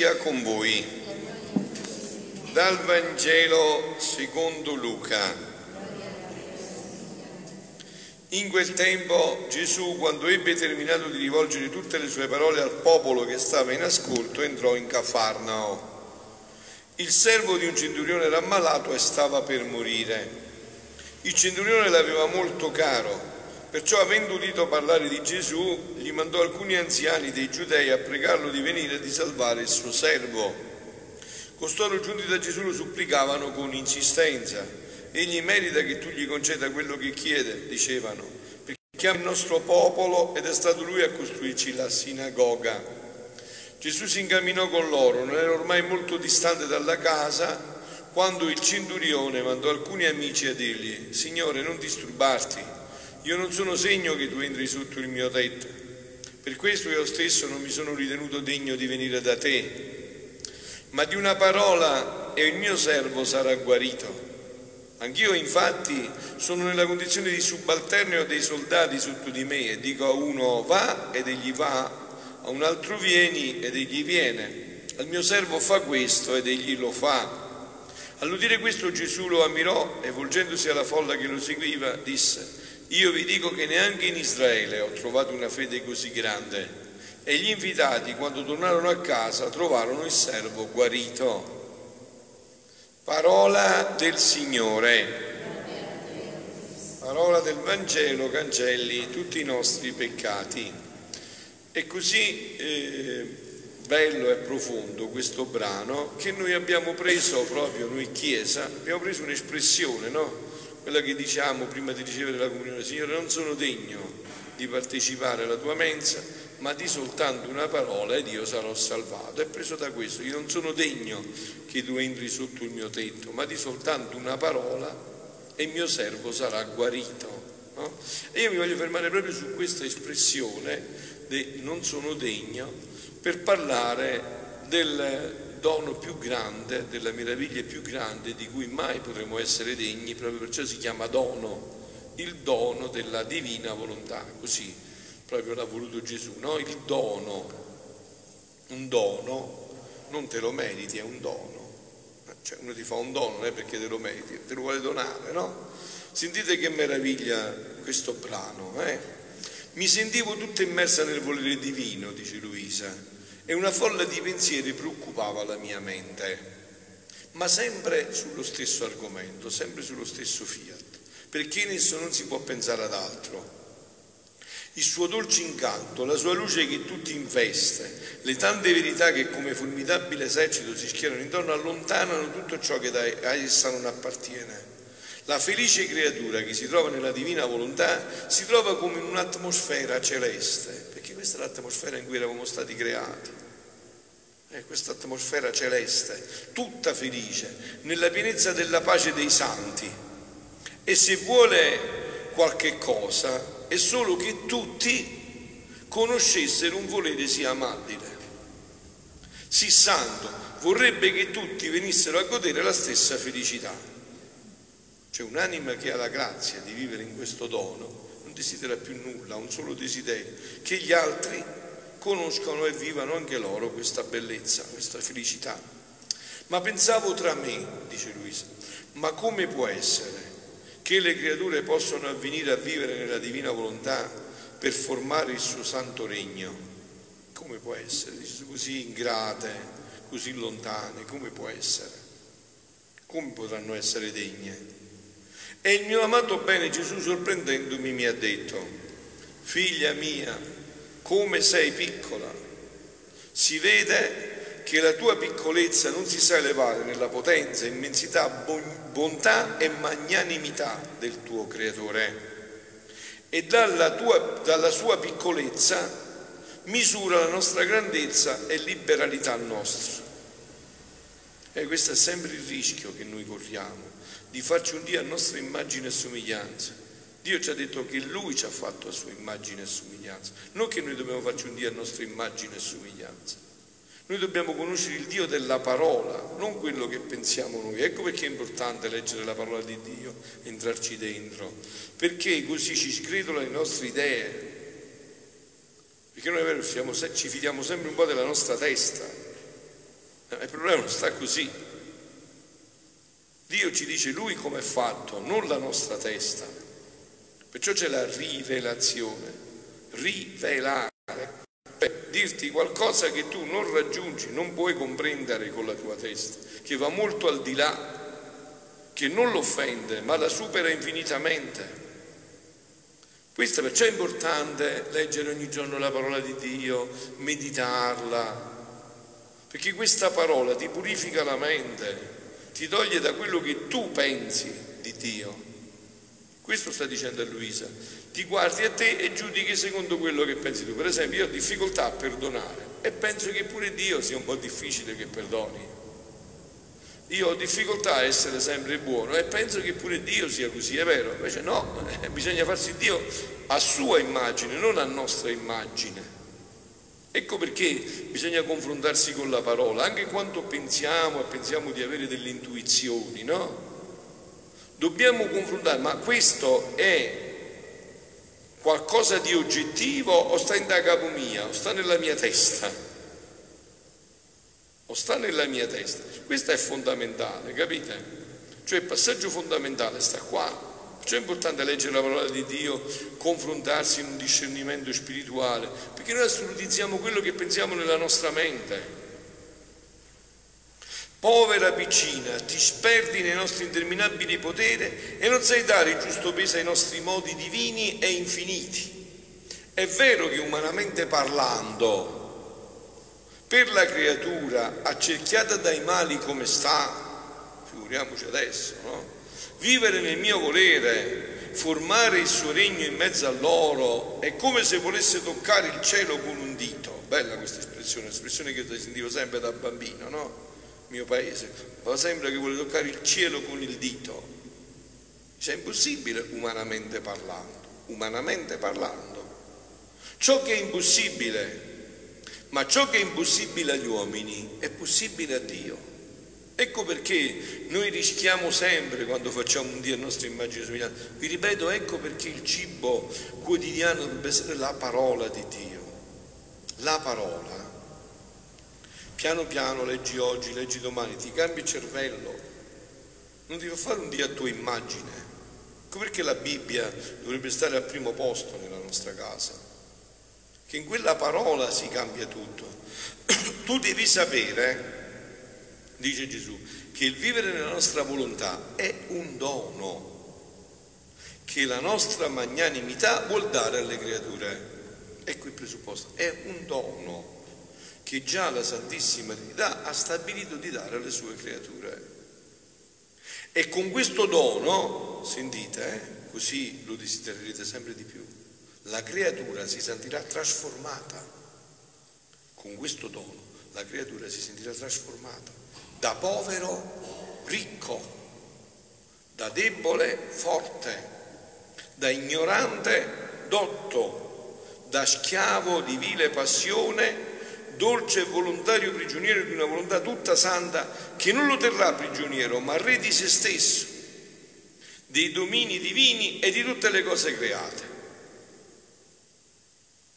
sia con voi. Dal Vangelo secondo Luca. In quel tempo Gesù, quando ebbe terminato di rivolgere tutte le sue parole al popolo che stava in ascolto, entrò in Cafarnao. Il servo di un centurione era ammalato e stava per morire. Il centurione l'aveva molto caro, perciò, avendo udito parlare di Gesù, gli mandò alcuni anziani dei Giudei a pregarlo di venire e di salvare il suo servo. Costoro, giunti da Gesù, lo supplicavano con insistenza. Egli merita che tu gli conceda quello che chiede, dicevano, perché chiama il nostro popolo ed è stato lui a costruirci la sinagoga. Gesù si incamminò con loro, non era ormai molto distante dalla casa, quando il centurione mandò alcuni amici a dirgli: Signore, non disturbarti. Io non sono segno che tu entri sotto il mio tetto, per questo io stesso non mi sono ritenuto degno di venire da te, ma di una parola e il mio servo sarà guarito. Anch'io infatti sono nella condizione di subalterneo dei soldati sotto di me e dico a uno va ed egli va, a un altro vieni ed egli viene, al mio servo fa questo ed egli lo fa. All'udire questo Gesù lo ammirò e volgendosi alla folla che lo seguiva disse: Io vi dico che neanche in Israele ho trovato una fede così grande. E gli invitati, quando tornarono a casa, trovarono il servo guarito. Parola del Signore. Parola del Vangelo cancelli tutti i nostri peccati. È così bello e profondo questo brano che noi abbiamo preso, proprio noi Chiesa, abbiamo preso un'espressione, no? Quella che diciamo prima di ricevere la comunione: Signore, non sono degno di partecipare alla tua mensa, ma di soltanto una parola ed io sarò salvato. È preso da questo: io non sono degno che tu entri sotto il mio tetto, ma di soltanto una parola e il mio servo sarà guarito, no? E io mi voglio fermare proprio su questa espressione di non sono degno, per parlare del dono più grande, della meraviglia più grande di cui mai potremo essere degni, proprio perciò si chiama dono, il dono della divina volontà, così proprio l'ha voluto Gesù, no? Il dono, un dono, non te lo meriti, è un dono, cioè uno ti fa un dono non è perché te lo meriti, te lo vuole donare, no? Sentite che meraviglia questo brano, eh? Mi sentivo tutta immersa nel volere divino, dice Luisa, e una folla di pensieri preoccupava la mia mente, ma sempre sullo stesso argomento, sempre sullo stesso fiat, perché in esso non si può pensare ad altro. Il suo dolce incanto, la sua luce che tutti investe, le tante verità che come formidabile esercito si schierano intorno, allontanano tutto ciò che a essa non appartiene. La felice creatura che si trova nella divina volontà si trova come in un'atmosfera celeste, perché questa è l'atmosfera in cui eravamo stati creati, questa atmosfera celeste, tutta felice, nella pienezza della pace dei santi. E se vuole qualche cosa è solo che tutti conoscessero un volere sì amabile, sì santo, vorrebbe che tutti venissero a godere la stessa felicità. Cioè un'anima che ha la grazia di vivere in questo dono non desidera più nulla, ha un solo desiderio, che gli altri conoscano e vivano anche loro questa bellezza, questa felicità. Ma pensavo tra me, dice Luisa, ma come può essere che le creature possano avvenire a vivere nella divina volontà per formare il suo santo regno? Come può essere? Dice, così ingrate, così lontane, come può essere? Come potranno essere degne? E il mio amato bene Gesù, sorprendendomi, mi ha detto: Figlia mia, come sei piccola! Si vede che la tua piccolezza non si sa elevare nella potenza, immensità, bontà e magnanimità del tuo Creatore. E dalla sua piccolezza misura la nostra grandezza e liberalità nostra. E questo è sempre il rischio che noi corriamo, di farci un Dio a nostra immagine e somiglianza. Dio ci ha detto che Lui ci ha fatto a sua immagine e somiglianza, non che noi dobbiamo farci un Dio a nostra immagine e somiglianza. Noi dobbiamo conoscere il Dio della parola, non quello che pensiamo noi. Ecco perché è importante leggere la parola di Dio, entrarci dentro, perché così ci sgretola le nostre idee, perché noi è vero, ci fidiamo sempre un po' della nostra testa. Il problema non sta così. Dio ci dice Lui come è fatto, non la nostra testa. Perciò c'è la rivelazione. Rivelare, cioè dirti qualcosa che tu non raggiungi, non puoi comprendere con la tua testa, che va molto al di là, che non l'offende, ma la supera infinitamente. Questo perciò è importante leggere ogni giorno la parola di Dio, meditarla, perché questa parola ti purifica la mente, ti toglie da quello che tu pensi di Dio. Questo sta dicendo a Luisa, ti guardi a te e giudichi secondo quello che pensi tu. Per esempio, io ho difficoltà a perdonare e penso che pure Dio sia un po' difficile che perdoni. Io ho difficoltà a essere sempre buono e penso che pure Dio sia così, è vero? Invece no, bisogna farsi Dio a sua immagine, non a nostra immagine. Ecco perché bisogna confrontarsi con la parola, anche quando pensiamo di avere delle intuizioni, no? Dobbiamo confrontare, ma questo è qualcosa di oggettivo o sta in da capo mia, o sta nella mia testa? O sta nella mia testa? Questo è fondamentale, capite? Cioè il passaggio fondamentale sta qua. Perciò è importante leggere la parola di Dio, confrontarsi in un discernimento spirituale, perché noi assolutizziamo quello che pensiamo nella nostra mente. Povera piccina, ti sperdi nei nostri interminabili poteri e non sai dare il giusto peso ai nostri modi divini e infiniti. È vero che umanamente parlando, per la creatura accerchiata dai mali come sta, figuriamoci adesso, no? Vivere nel mio volere, formare il suo regno in mezzo a loro, è come se volesse toccare il cielo con un dito. Bella questa espressione, espressione che sentivo sempre da bambino, no? Mio paese, ma sembra che vuole toccare il cielo con il dito. Cioè è impossibile umanamente parlando. Ciò che è impossibile, ma ciò che è impossibile agli uomini è possibile a Dio. Ecco perché noi rischiamo sempre quando facciamo un Dio a nostra immagine e somiglianza. Vi ripeto, ecco perché il cibo quotidiano deve essere la parola di Dio. La parola. Piano piano, leggi oggi, leggi domani, ti cambi il cervello, non ti fa fare un Dio a tua immagine. Ecco perché la Bibbia dovrebbe stare al primo posto nella nostra casa, che in quella parola si cambia tutto. Tu devi sapere, dice Gesù, che il vivere nella nostra volontà è un dono che la nostra magnanimità vuol dare alle creature. Ecco il presupposto, è un dono che già la Santissima Trinità ha stabilito di dare alle sue creature. E con questo dono, sentite, così lo desidererete sempre di più, la creatura si sentirà trasformata. Con questo dono la creatura si sentirà trasformata da povero ricco, da debole forte, da ignorante dotto, da schiavo di vile passione, dolce e volontario prigioniero di una volontà tutta santa, che non lo terrà prigioniero, ma re di se stesso, dei domini divini e di tutte le cose create.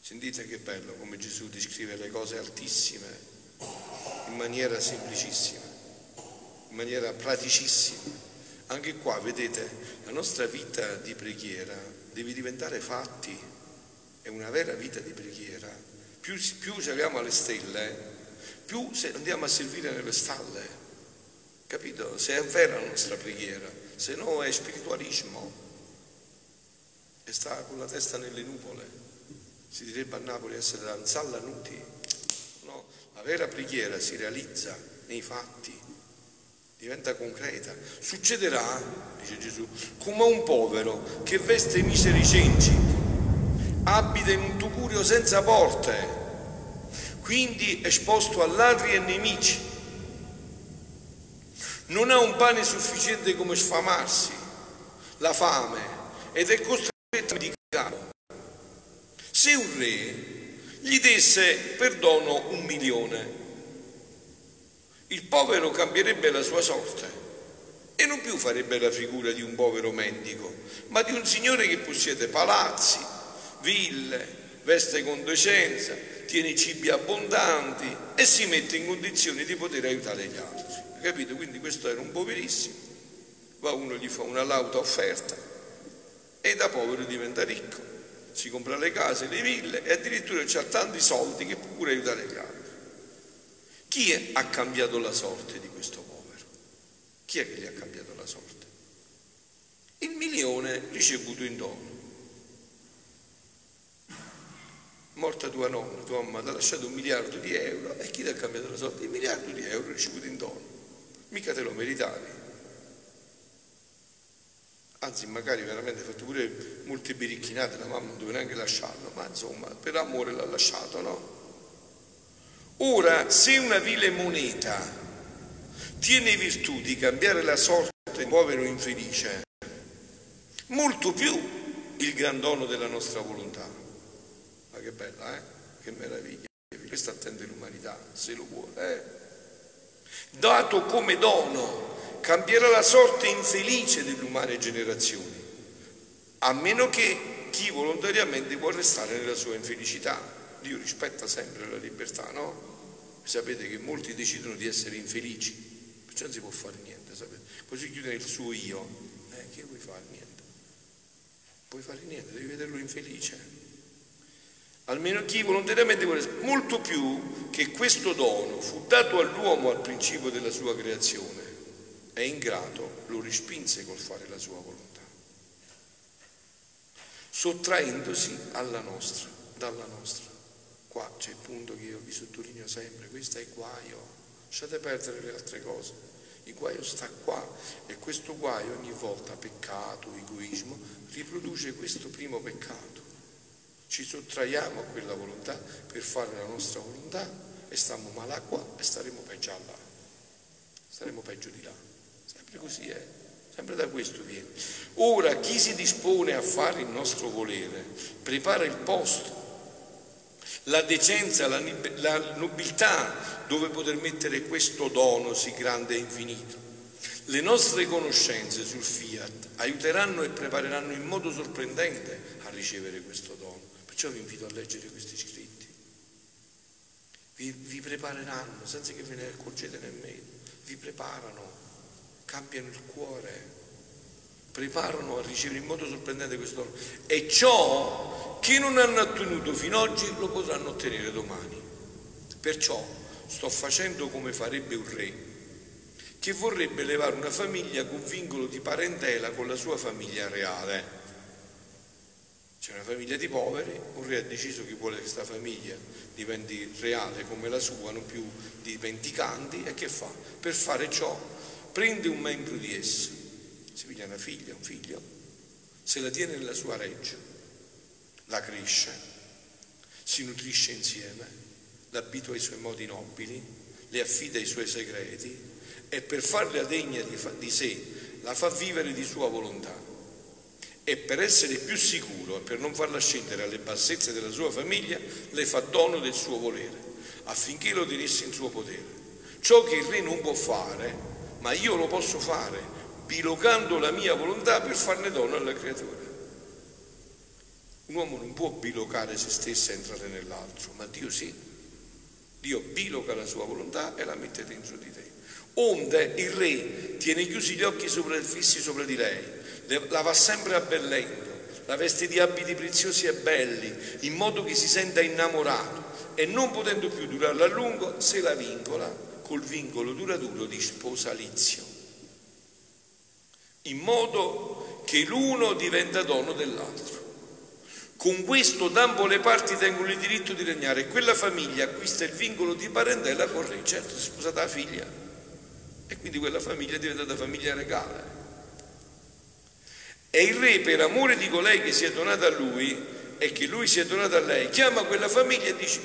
Sentite che bello come Gesù descrive le cose altissime in maniera semplicissima, in maniera praticissima. Anche qua, vedete, la nostra vita di preghiera deve diventare fatti, è una vera vita di preghiera. Più saliamo alle stelle, più andiamo a servire nelle stalle, capito? Se è vera la nostra preghiera, se no è spiritualismo e sta con la testa nelle nuvole. Si direbbe a Napoli essere anzallanuti. No, la vera preghiera si realizza nei fatti, diventa concreta. Succederà, dice Gesù, come a un povero che veste i miseri cenci, abita in un tugurio senza porte, quindi esposto a ladri e nemici, non ha un pane sufficiente come sfamarsi, la fame, ed è costretto a medicarlo. Se un re gli desse per dono 1.000.000, il povero cambierebbe la sua sorte e non più farebbe la figura di un povero mendico, ma di un signore che possiede palazzi, ville, veste con decenza, tiene cibi abbondanti e si mette in condizione di poter aiutare gli altri. Capito? Quindi questo era un poverissimo, va uno gli fa una lauta offerta e da povero diventa ricco, si compra le case, le ville e addirittura c'ha tanti soldi che può pure aiutare gli altri. Chi ha cambiato la sorte di questo povero? Chi è che gli ha cambiato la sorte? Il milione ricevuto in dono. Morta tua nonna, tua mamma ti ha lasciato €1 miliardo e chi ti ha cambiato la sorte? €1 miliardo ricevuto in dono. Mica te lo meritavi. Anzi, magari veramente hai fatto pure molte berichinate, la mamma non doveva neanche lasciarlo, ma insomma, per amore l'ha lasciato, no? Ora, se una vile moneta tiene virtù di cambiare la sorte di un povero infelice, molto più il gran dono della nostra volontà. Ma che bella, eh? Che meraviglia. Questo attende l'umanità, se lo vuole. Dato come dono, cambierà la sorte infelice delle umane generazioni, a meno che chi volontariamente vuole restare nella sua infelicità. Dio rispetta sempre la libertà, no? Sapete che molti decidono di essere infelici, perciò non si può fare niente, sapete? Così chiude il suo io. Che vuoi fare? Niente. Puoi fare niente, devi vederlo infelice. Almeno chi volontariamente vuole, molto più che questo dono fu dato all'uomo al principio della sua creazione, è ingrato, lo respinse col fare la sua volontà, sottraendosi alla nostra, dalla nostra. Qua c'è il punto che io vi sottolineo sempre, questo è il guaio, lasciate perdere le altre cose, il guaio sta qua e questo guaio ogni volta, peccato, egoismo, riproduce questo primo peccato. Ci sottraiamo a quella volontà per fare la nostra volontà e stiamo male qua e staremo peggio là, staremo peggio di là. Sempre così è, sempre da questo viene. Ora chi si dispone a fare il nostro volere prepara il posto, la decenza, la nobiltà dove poter mettere questo dono sì grande e infinito. Le nostre conoscenze sul Fiat aiuteranno e prepareranno in modo sorprendente a ricevere questo dono. Perciò vi invito a leggere questi scritti, vi prepareranno senza che ve ne accorgete nemmeno, vi preparano, cambiano il cuore, preparano a ricevere in modo sorprendente questo dono e ciò che non hanno ottenuto fin'oggi lo potranno ottenere domani. Perciò sto facendo come farebbe un re che vorrebbe elevare una famiglia con vincolo di parentela con la sua famiglia reale. C'è una famiglia di poveri, un re ha deciso che vuole che questa famiglia diventi reale come la sua, non più di mendicanti, e che fa? Per fare ciò prende un membro di esso, si piglia una figlia, un figlio, se la tiene nella sua reggia, la cresce, si nutrisce insieme, l'abitua ai suoi modi nobili, le affida i suoi segreti e per farla degna di sé la fa vivere di sua volontà. E per essere più sicuro e per non farla scendere alle bassezze della sua famiglia, le fa dono del suo volere, affinché lo tenesse in suo potere. Ciò che il re non può fare, ma io lo posso fare, bilocando la mia volontà per farne dono alla creatura. Un uomo non può bilocare se stesso e entrare nell'altro, ma Dio sì. Dio biloca la sua volontà e la mette dentro di te. Onde il re tiene chiusi gli occhi fissi sopra di lei, la va sempre abbellendo, la veste di abiti preziosi e belli, in modo che si senta innamorato e non potendo più durarla a lungo, se la vincola col vincolo duraturo di sposalizio, in modo che l'uno diventa dono dell'altro. Con questo d'ambo le parti tengono il diritto di regnare e quella famiglia acquista il vincolo di parentela con il re. Certo, si è sposata la figlia e quindi quella famiglia è diventata famiglia regale. E il re, per amore di colei che si è donata a lui e che lui si è donato a lei, chiama quella famiglia e dice: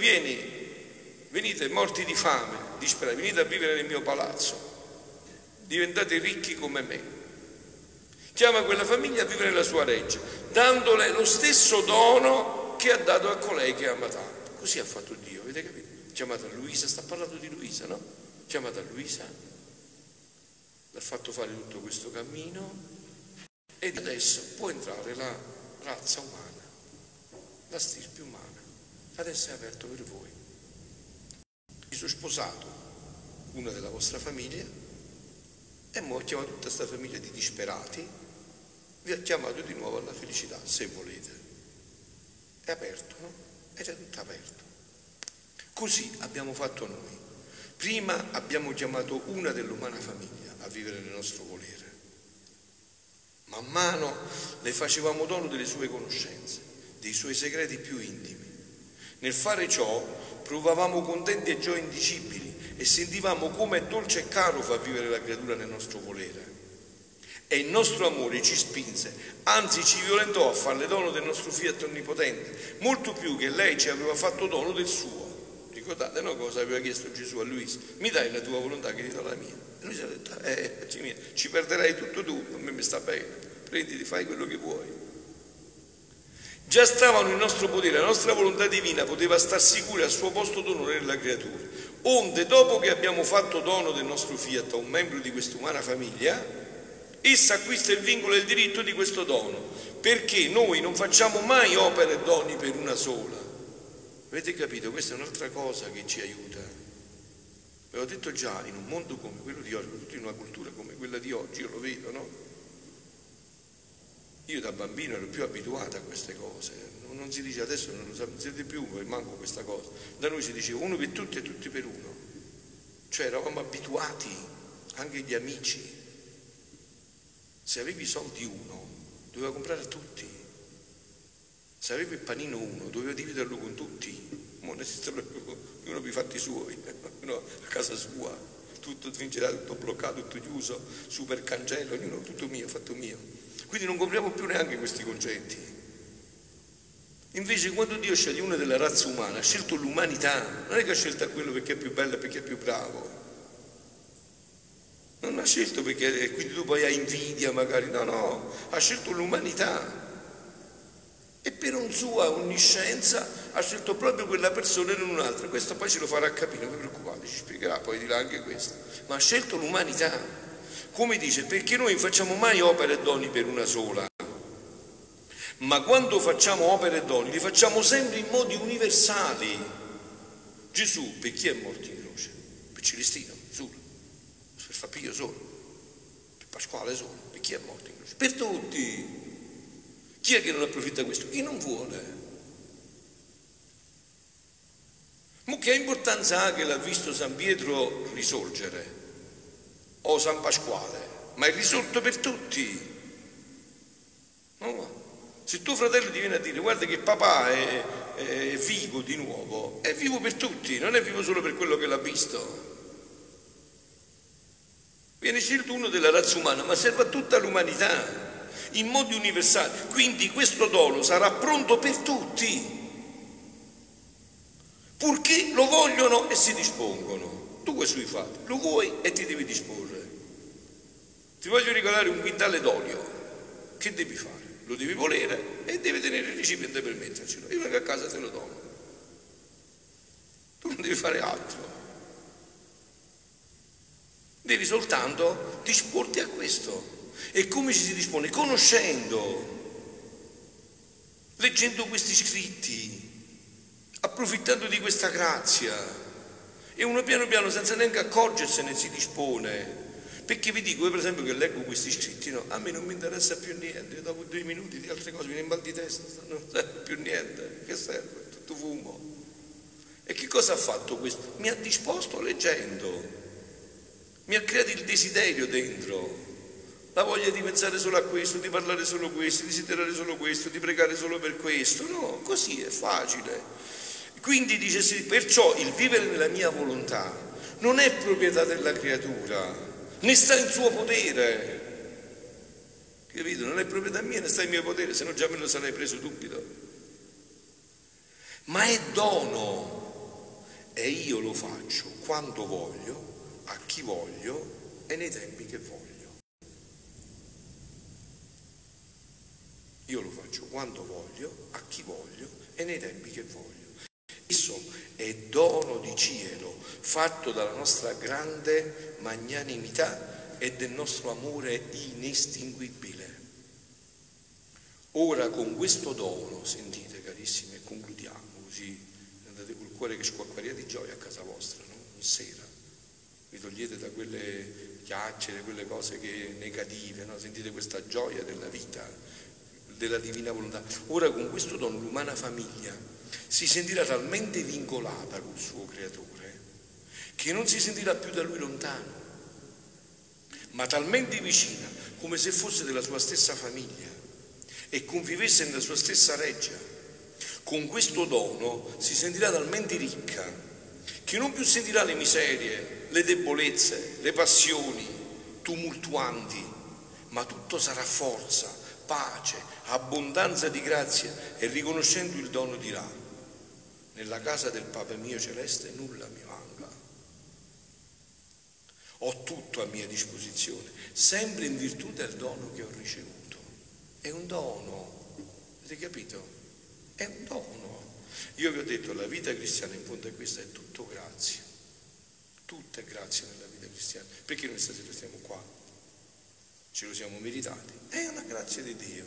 venite morti di fame, disperati, venite a vivere nel mio palazzo, diventate ricchi come me. Chiama quella famiglia a vivere nella sua reggia, dandole lo stesso dono che ha dato a colei che ama tanto. Così ha fatto Dio, avete capito? Chiamata Luisa, sta parlando di Luisa, no? Chiamata Luisa, l'ha fatto fare tutto questo cammino. E adesso può entrare la razza umana, la stirpe umana, adesso è aperto per voi. Gesù ha sposato una della vostra famiglia e ora chiama tutta questa famiglia di disperati, vi ha chiamato di nuovo alla felicità, se volete. È aperto, no? È già tutto aperto. Così abbiamo fatto noi. Prima abbiamo chiamato una dell'umana famiglia a vivere nel nostro volere. Man mano le facevamo dono delle sue conoscenze, dei suoi segreti più intimi. Nel fare ciò provavamo contenti e gioie indicibili e sentivamo come è dolce e caro far vivere la creatura nel nostro volere. E il nostro amore ci spinse, anzi ci violentò a farle dono del nostro Fiat Onnipotente, molto più che lei ci aveva fatto dono del suo. Ricordate, no, cosa aveva chiesto Gesù a Luisa? Mi dai la tua volontà che ti do la mia. E Luisa ha detto, mia, ci perderai tutto tu, a me mi sta bene, prenditi, fai quello che vuoi. Già stavano in nostro potere, la nostra volontà divina poteva star sicura al suo posto d'onore nella creatura. Onde, dopo che abbiamo fatto dono del nostro Fiat a un membro di quest'umana famiglia, essa acquista il vincolo e il diritto di questo dono, perché noi non facciamo mai opere e doni per una sola. Avete capito? Questa è un'altra cosa che ci aiuta. Ve l'ho detto già, in un mondo come quello di oggi, soprattutto in una cultura come quella di oggi, io lo vedo, no? Io da bambino ero più abituato a queste cose. Non si dice adesso, non lo sapete più, manco questa cosa. Da noi si diceva uno per tutti e tutti per uno. Cioè eravamo abituati, anche gli amici. Se avevi i soldi uno, doveva comprare a tutti. Se avevi il panino uno, doveva dividerlo con tutti. Non esiste più, ognuno per i fatti suoi, ognuno a casa sua, tutto trincerà, tutto bloccato, tutto chiuso, super cancello, ognuno tutto mio, fatto mio. Quindi non compriamo più neanche questi concetti. Invece quando Dio sceglie una della razza umana, ha scelto l'umanità, non è che ha scelto quello perché è più bello e perché è più bravo. Non ha scelto perché quindi tu poi hai invidia magari, no, ha scelto l'umanità. E per una sua onniscienza ha scelto proprio quella persona e non un'altra. Questo poi ce lo farà capire, non vi preoccupate, ci spiegherà, poi dirà anche questo. Ma ha scelto l'umanità. Come dice, perché noi non facciamo mai opere e doni per una sola. Ma quando facciamo opere e doni, li facciamo sempre in modi universali. Gesù, per chi è morto in croce? Per Celestino, solo. Per Fabio, solo. Per Pasquale, solo. Per chi è morto in croce? Per tutti. Chi è che non approfitta di questo? Chi non vuole? Ma che importanza ha che l'ha visto San Pietro risorgere? O San Pasquale? Ma è risorto per tutti. No? Se tuo fratello ti viene a dire guarda che papà è vivo di nuovo, è vivo per tutti, non è vivo solo per quello che l'ha visto. Viene scelto uno della razza umana, ma serve a tutta l'umanità. In modi universali, quindi questo dono sarà pronto per tutti purché lo vogliono e si dispongono. Tu questo li fai, lo vuoi e ti devi disporre. Ti voglio regalare un quintale d'olio, che devi fare? Lo devi volere e devi tenere il recipiente per mettercelo. Io vengo a casa e te lo dono, tu non devi fare altro, devi soltanto disporti a questo. E come ci si dispone? Conoscendo, leggendo questi scritti, approfittando di questa grazia. E uno piano piano, senza neanche accorgersene, si dispone. Perché vi dico, io per esempio che leggo questi scritti, no? A me non mi interessa più niente, dopo 2 minuti di altre cose mi viene in mal di testa, non serve più niente, che serve? Tutto fumo. E che cosa ha fatto questo? Mi ha disposto leggendo, mi ha creato il desiderio dentro. La voglia di pensare solo a questo, di parlare solo questo, di desiderare solo questo, di pregare solo per questo. No, così è facile. Quindi dice sì, perciò il vivere nella mia volontà non è proprietà della creatura, né sta in suo potere. Capito? Non è proprietà mia, né sta in mio potere, se no già me lo sarei preso subito. Ma è dono e io lo faccio quando voglio, a chi voglio e nei tempi che voglio. Io lo faccio quando voglio, a chi voglio e nei tempi che voglio. Esso è dono di cielo, fatto dalla nostra grande magnanimità e del nostro amore inestinguibile. Ora con questo dono, sentite carissimi, concludiamo così, quelle che squacquaria di gioia a casa vostra, no? Ogni sera vi togliete da quelle chiacchiere, quelle cose che negative, no? Sentite questa gioia della vita, della divina volontà. Ora con questo dono l'umana famiglia si sentirà talmente vincolata col suo creatore che non si sentirà più da lui lontano, ma talmente vicina come se fosse della sua stessa famiglia e convivesse nella sua stessa reggia. Con questo dono si sentirà talmente ricca che non più sentirà le miserie, le debolezze, le passioni tumultuanti, ma tutto sarà forza, pace, abbondanza di grazia, e riconoscendo il dono dirà: nella casa del Padre mio celeste nulla mi manca, ho tutto a mia disposizione, sempre in virtù del dono che ho ricevuto. È un dono, avete capito? È un dono. Io vi ho detto, la vita cristiana in fondo è questa, è tutto grazie. Tutto è grazie nella vita cristiana. Perché noi stasera stiamo qua? Ce lo siamo meritati. È una grazia di Dio.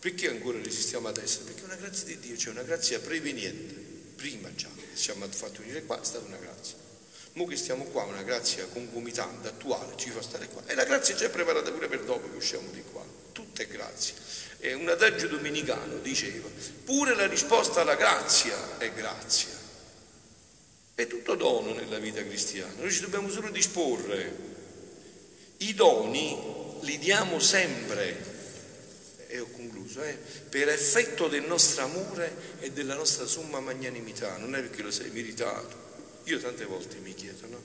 Perché ancora resistiamo ad essere? Perché è una grazia di Dio, cioè una grazia preveniente. Prima già che siamo fatti venire qua è stata una grazia. Mo che stiamo qua, una grazia concomitante, attuale, ci fa stare qua. E la grazia è già preparata pure per dopo che usciamo di qua. Tutto è grazia. E un adagio domenicano diceva: pure la risposta alla grazia è grazia. È tutto dono nella vita cristiana, noi ci dobbiamo solo disporre. I doni li diamo sempre, e ho concluso, per effetto del nostro amore e della nostra somma magnanimità, non è perché lo sei meritato. Io tante volte mi chiedo, no?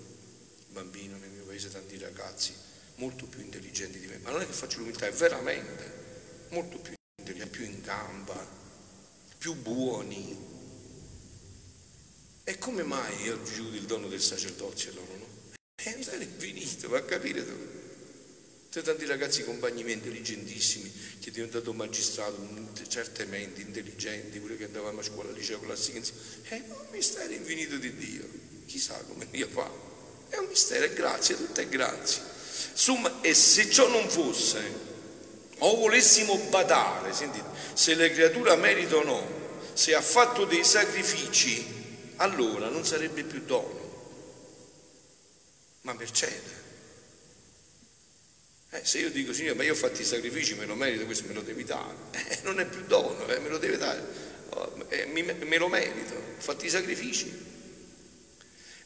Bambino nel mio paese, tanti ragazzi molto più intelligenti di me, ma non è che faccio l'umiltà, è veramente molto più intelligenti, più in gamba, più buoni. E come mai io giudico il dono del sacerdozio e loro no? È un dono infinito, va a capire dove. C'è tanti ragazzi compagni miei intelligentissimi che è diventato magistrato, certamente intelligenti, quelli che andavamo a scuola, al liceo classico, è un mistero infinito di Dio, chissà come Dio fa, è un mistero, è grazia, tutto è grazia. Insomma, e se ciò non fosse, o volessimo badare, sentite, se le creature meritano o no, se ha fatto dei sacrifici, allora non sarebbe più dono, ma mercede. Se io dico: Signore, ma io ho fatto i sacrifici, me lo merito, questo me lo devi dare, non è più dono, me lo deve dare, me lo merito, ho fatto i sacrifici.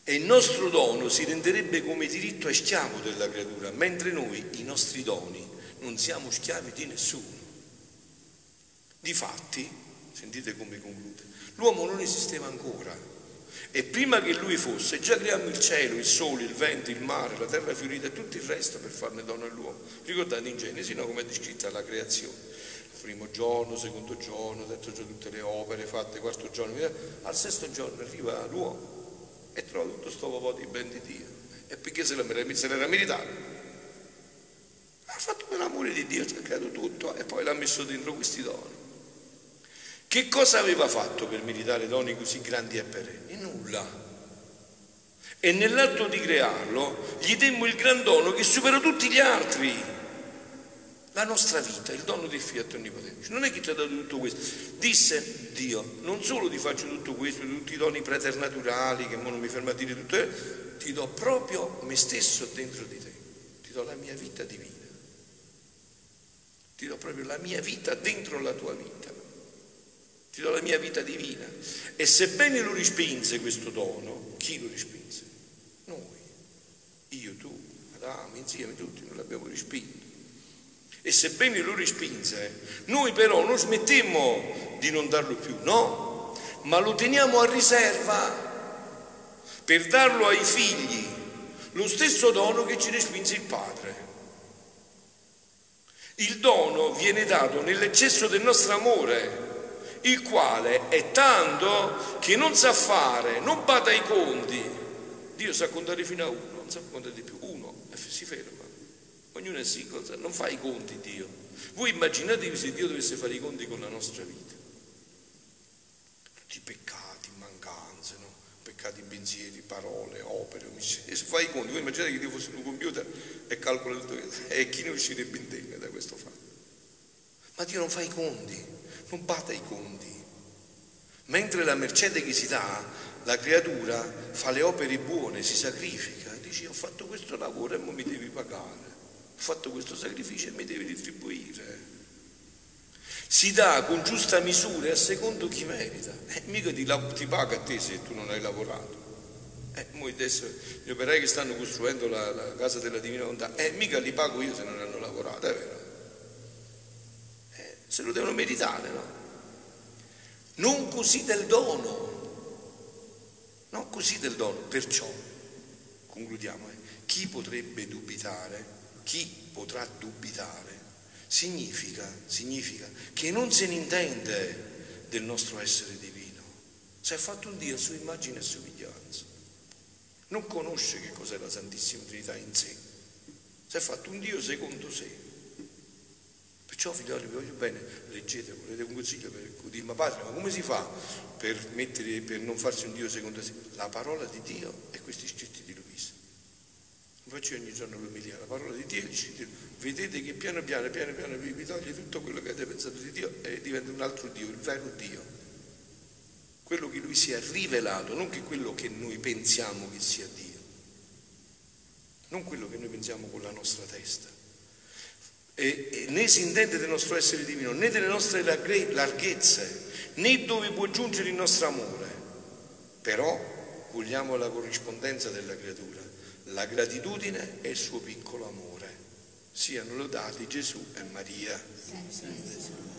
E il nostro dono si renderebbe come diritto e schiavo della creatura, mentre noi, i nostri doni, non siamo schiavi di nessuno. Difatti, sentite come conclude, l'uomo non esisteva ancora e prima che lui fosse già creammo il cielo, il sole, il vento, il mare, la terra fiorita e tutto il resto per farne dono all'uomo. Ricordate in Genesi, no, come è descritta la creazione: primo giorno, secondo giorno, terzo giorno tutte le opere fatte, quarto giorno, al sesto giorno arriva l'uomo e trova tutto sto popolo di ben di Dio. E perché se l'era meritato? Ha fatto per l'amore di Dio, ci ha creato tutto e poi l'ha messo dentro questi doni. Che cosa aveva fatto per meritare doni così grandi e perenni? Nulla. E nell'atto di crearlo gli demmo il gran dono che supera tutti gli altri, la nostra vita, il dono del Fiat Onnipotente. Non è che ti ha dato tutto questo. Disse Dio: non solo ti faccio tutto questo, tutti i doni preternaturali che non mi fermo a dire tutto, ti do proprio me stesso dentro di te, ti do la mia vita divina. Ti do proprio la mia vita dentro la tua vita, ti do la mia vita divina. E sebbene lo respinse questo dono, chi lo respinse? Noi, io, tu, Adamo, insieme tutti, noi l'abbiamo respinto. E sebbene lo respinse, noi però non smettemmo di non darlo più, no, ma lo teniamo a riserva per darlo ai figli, lo stesso dono che ci respinse il Padre. Il dono viene dato nell'eccesso del nostro amore, il quale è tanto che non sa fare, non bada ai conti. Dio sa contare fino a uno, non sa contare di più, uno e si ferma. Ognuno è singolo, non fa i conti Dio. Voi immaginatevi se Dio dovesse fare i conti con la nostra vita. Tutti i peccati, mancanze, no? Peccati, pensieri, parole, opere, omicidi. Se fa i conti, voi immaginate che Dio fosse un computer e calcola tutto, e chi ne uscirebbe indenne da questo fatto? Ma Dio non fa i conti, non bada i conti, Mentre la mercè dell'esità, la creatura fa le opere buone, si sacrifica, dice: ho fatto questo lavoro e ora mi devi pagare, ho fatto questo sacrificio e mi devi retribuire. Si dà con giusta misura e a secondo chi merita. Mica ti paga a te se tu non hai lavorato. Mo adesso gli operai che stanno costruendo la casa della Divina Volontà, mica li pago io se non hanno lavorato, è vero? Se lo devono meritare, no? Non così del dono. Non così del dono. Perciò, concludiamo, chi potrebbe dubitare? Chi potrà dubitare? Significa che non se ne intende del nostro essere divino. Si è fatto un Dio a sua immagine e somiglianza. Non conosce che cos'è la Santissima Trinità in sé. Si è fatto un Dio secondo sé. Perciò, figlioli, vi voglio bene, leggete, volete un consiglio per dire: ma padre, ma come si fa per non farsi un Dio secondo sé? La parola di Dio e questi scritti di Luisa. Faccio ogni giorno l'umilia, la parola di Dio, dice: vedete che piano piano vi toglie tutto quello che avete pensato di Dio e diventa un altro Dio, il vero Dio. Quello che Lui si è rivelato, non che quello che noi pensiamo che sia Dio, non quello che noi pensiamo con la nostra testa. E né si intende del nostro essere divino, né delle nostre larghezze, né dove può giungere il nostro amore. Però vogliamo la corrispondenza della creatura, la gratitudine e il suo piccolo amore. Siano lodati Gesù e Maria.